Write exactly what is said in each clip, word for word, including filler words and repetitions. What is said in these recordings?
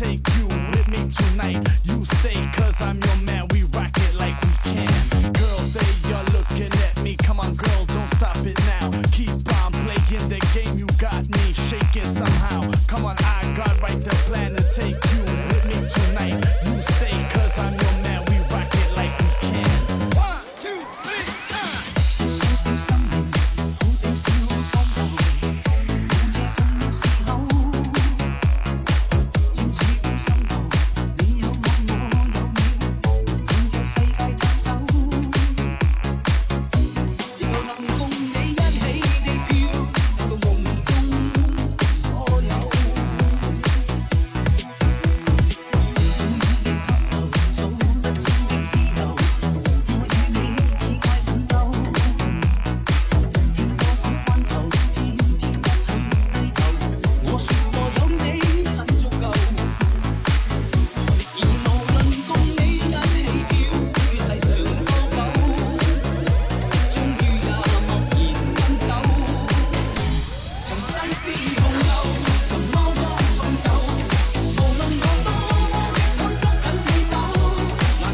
take you with me tonight. You stay, cause I'm your man, we rock it like we can. Girls, they are looking at me. Come on, girl, don't stop it now. Keep on playing the game, you got me shaking somehow. Come on, I got right the plan to take you with me tonight. You stay, cause I'm your man, we rock it like we can. One, two, three, four. Show some something who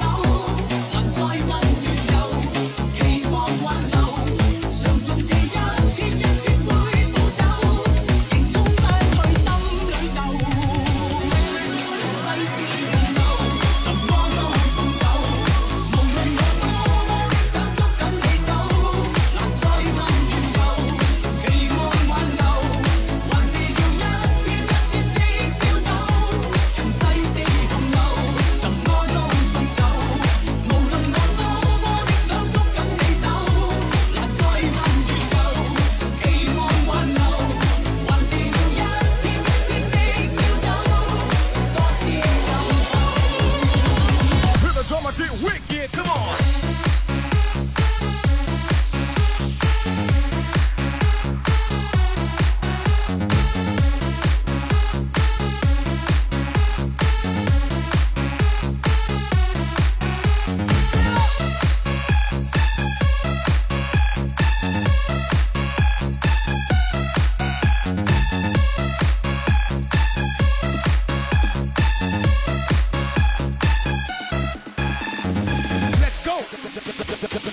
thinks you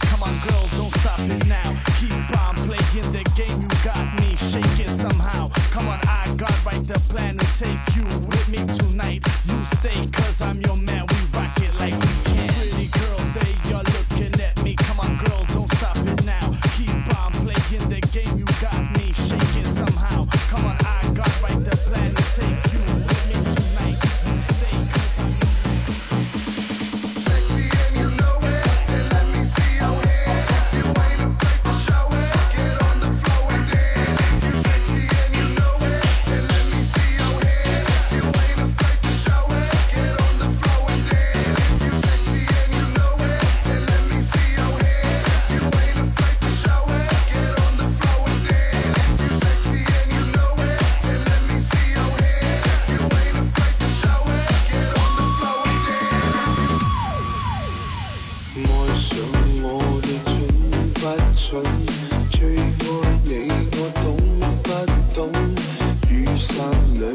come on.最愛你我懂不懂，雨傘裏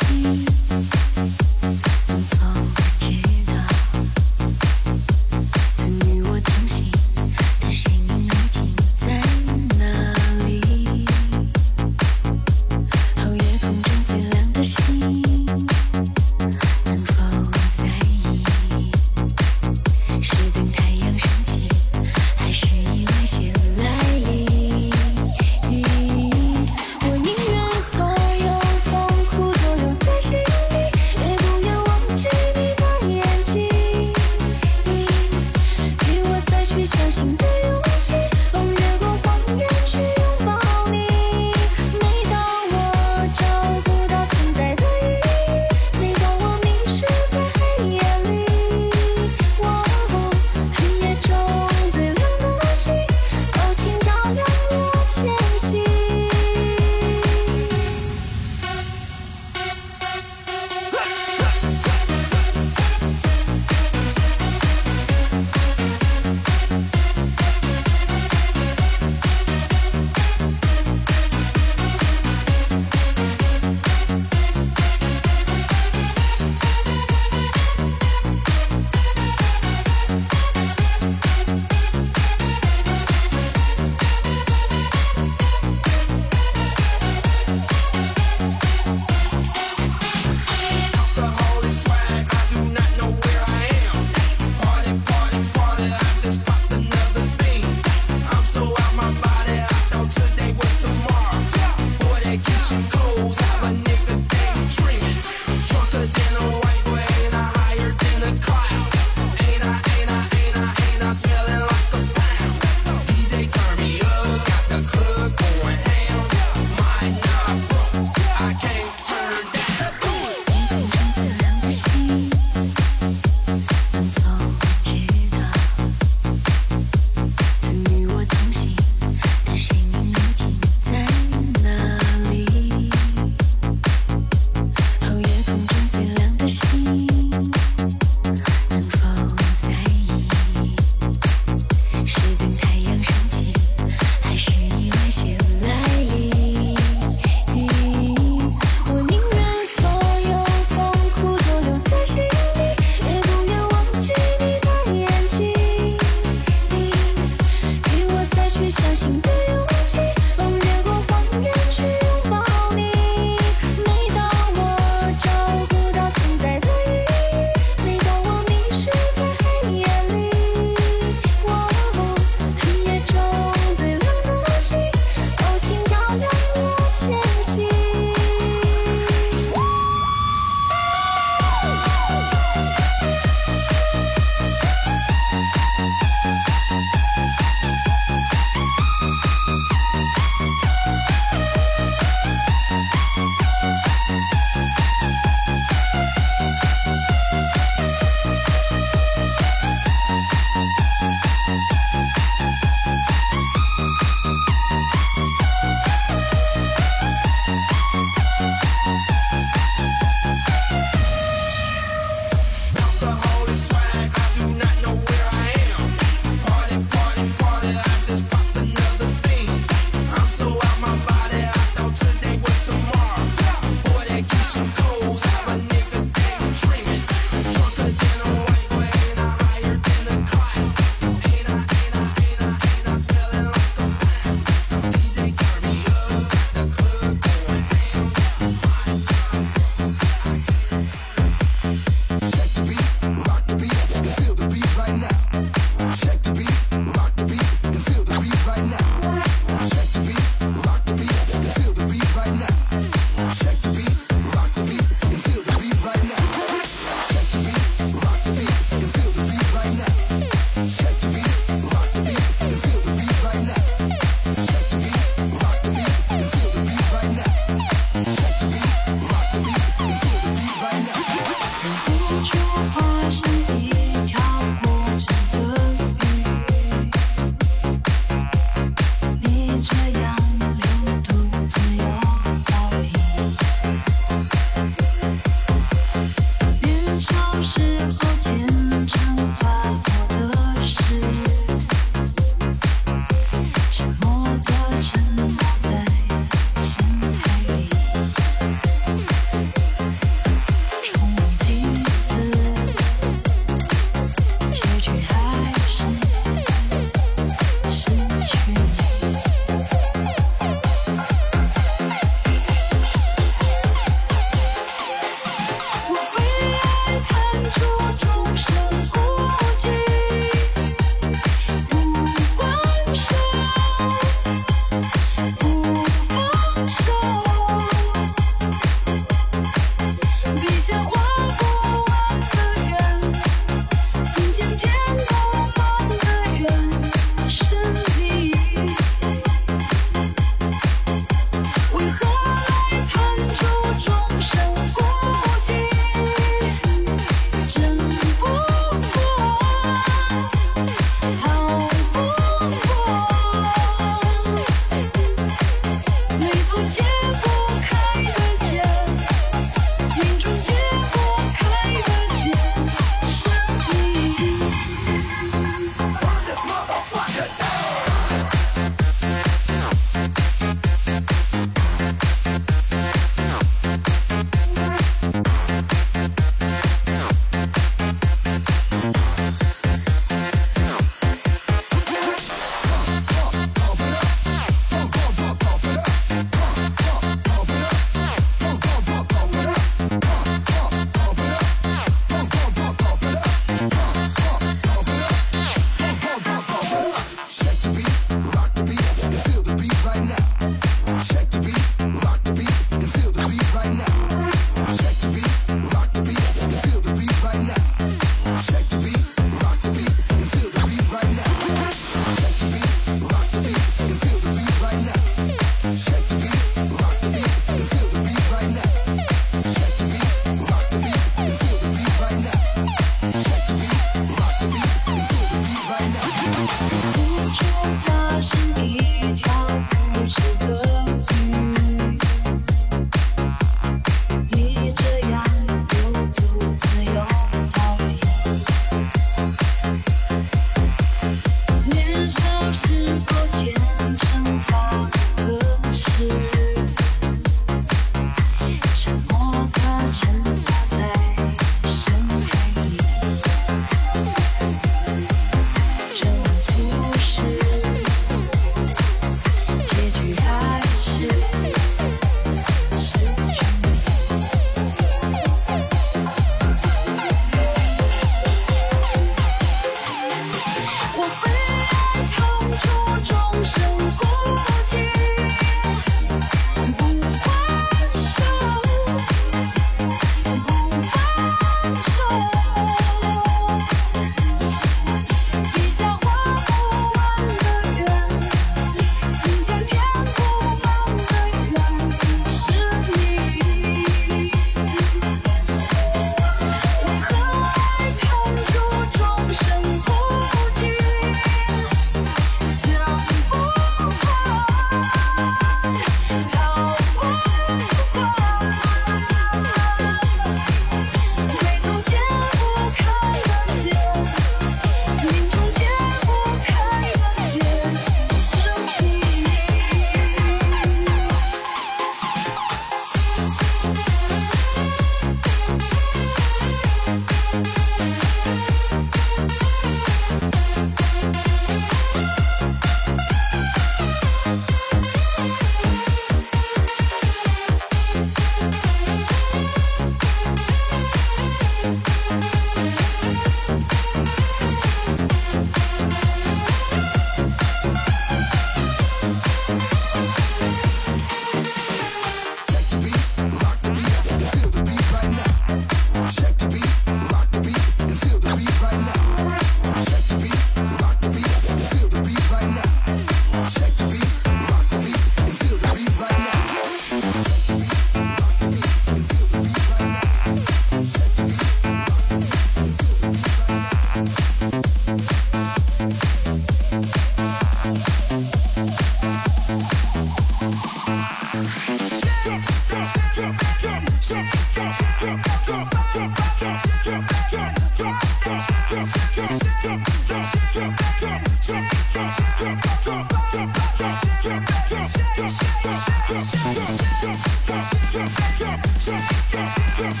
为何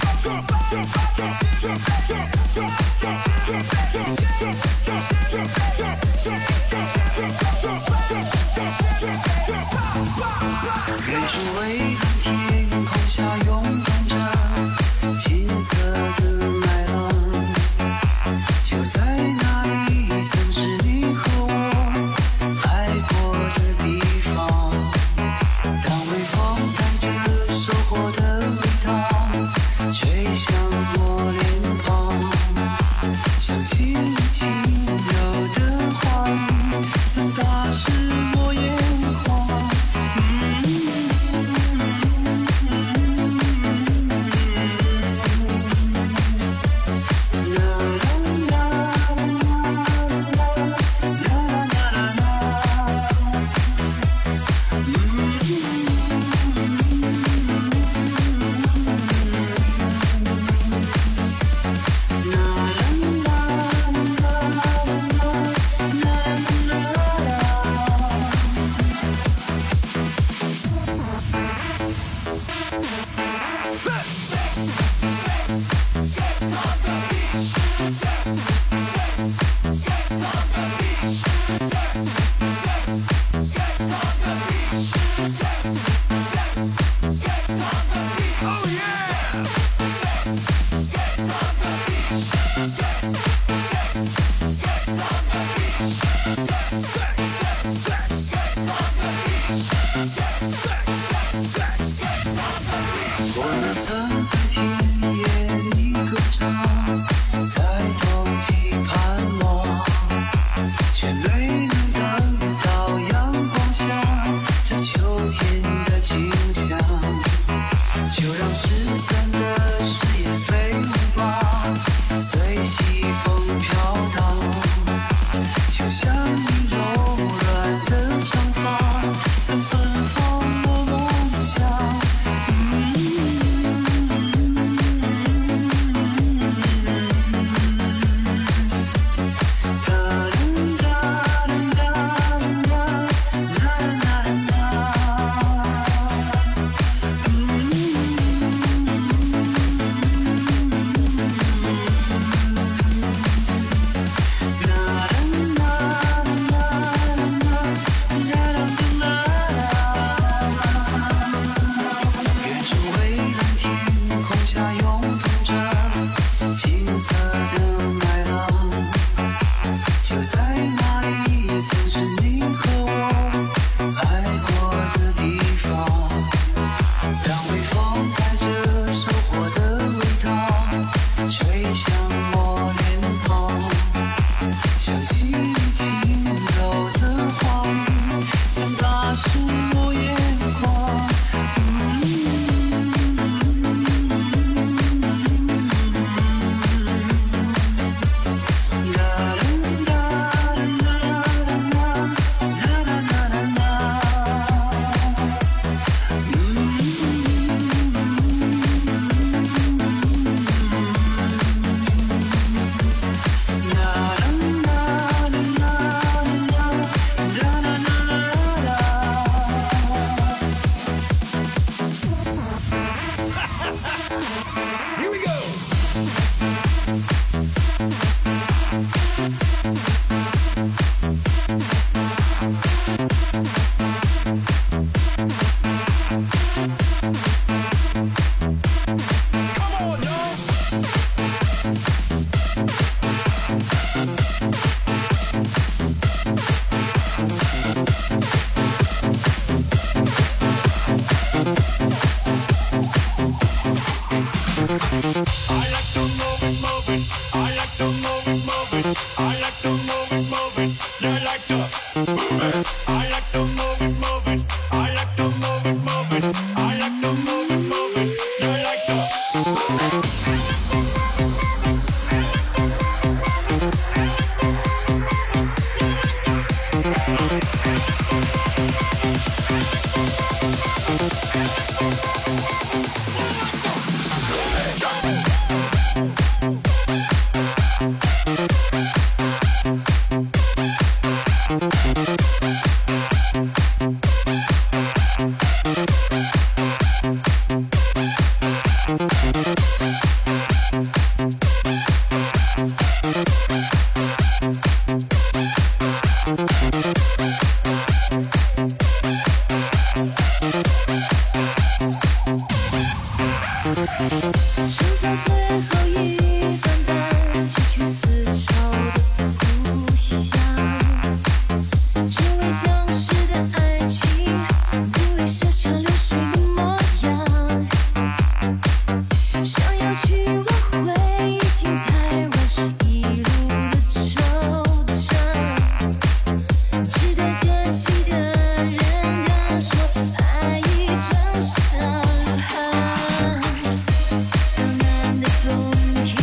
天空下涌动着金色的麦浪？就在那里，曾是你和我爱过的地方。当微风带着收获的味道吹向我脸庞，想起你轻柔的话语，曾打湿我眼眶。We'll be right back. 剩下最后一瓣淡气，去丝绸的故乡，只为将逝的爱情不理写下流水的模样。想要去挽回听台湾是一路的惆怅，值得珍惜的人他说爱已成伤。So now they don't care.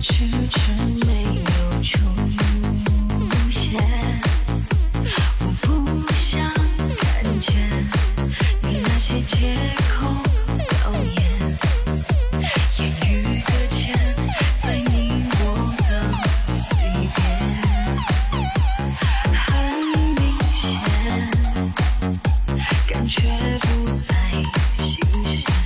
迟迟没有出现，我不想看见你那些借口表演，言语搁浅在你我的嘴边，很明显感觉不再新鲜。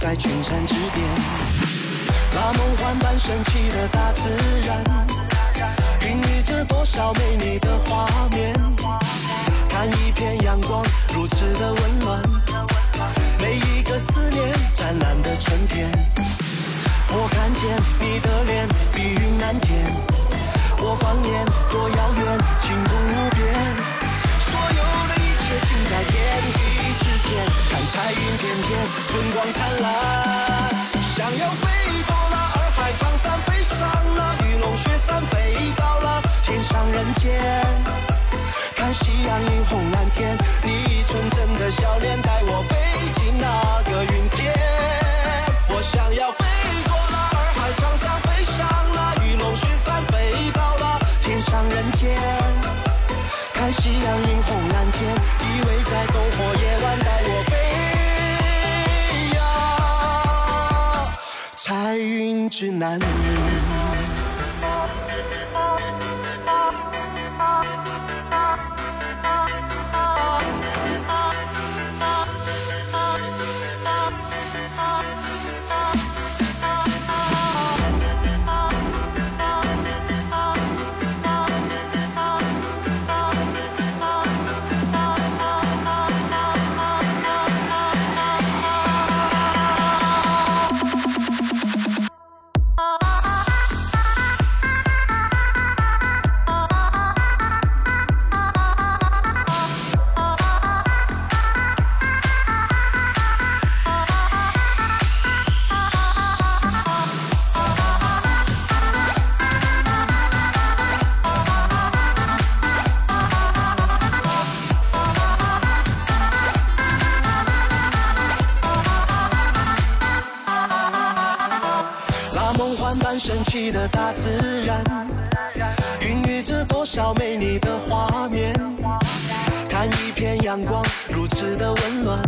在群山之巅，那梦幻般神奇的大自然，孕育着多少美丽的画面。看一片阳光如此的温暖，每一个思念湛蓝的春天。我看见你的脸碧云蓝天，我放眼多遥远，晴空无边，所有的一切尽在天地之间，看彩云片片，春光灿烂。想要飞到那洱海苍山，飞上那玉龙雪山，飞到那天上人间，看夕阳映红蓝天，你纯真的笑脸带我飞进那个云天。我想要飞过那洱海苍山，飞上那玉龙雪山，飞到那天上人间，看夕阳映红蓝天，依偎在篝火夜晚，带我飞呀，彩云之南。神奇的大自然，孕育着多少美丽的画面。看一片阳光如此的温暖，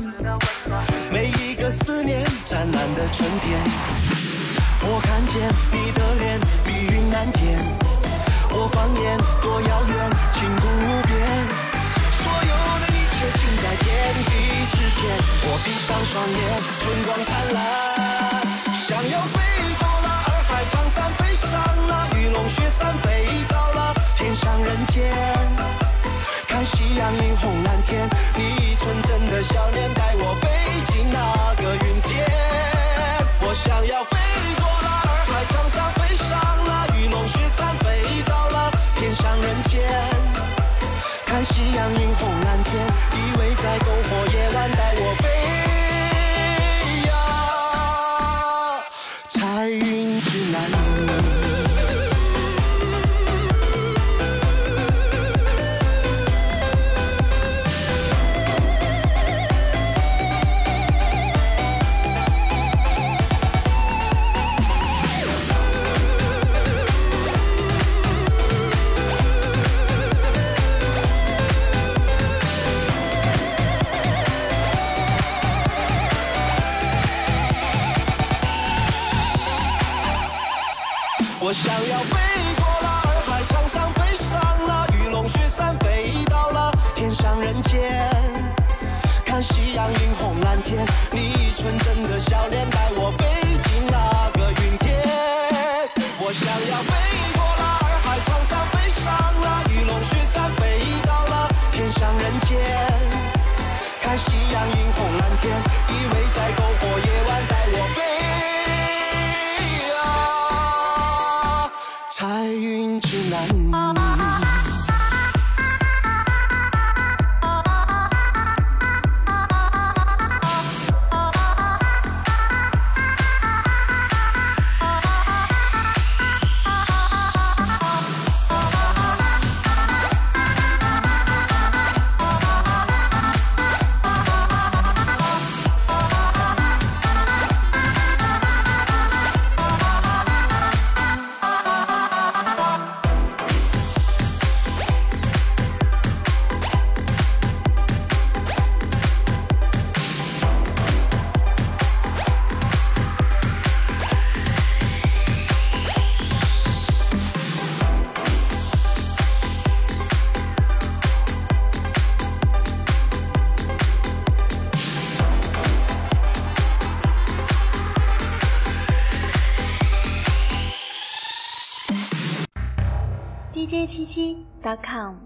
每一个思念湛蓝的春天。我看见你的脸碧云蓝天，我放眼多遥远，晴空无边，所有的一切尽在天地之间。我闭上双眼，春光灿烂，想要飞到苍山，飞上那玉龙雪山，飞到了天上人间，看夕阳映红蓝天，你纯真的笑脸带我飞进那个云天。我想要飞过那洱海苍山，飞上那玉龙雪山，飞到了天上人间，看夕阳映红蓝天，依偎在篝火夜晚，带我飞彩云之南。我想要飞过那洱海苍山，飞上那玉龙雪山，飞到了天上人间，看夕阳映红蓝天，你纯真的笑脸带我飞进那个云天。我想要飞过那洱海苍山，飞上那玉龙雪山，飞到了天上人间，看夕阳映红蓝天，依偎在篝火夜晚，带我飞。夜七七 .com。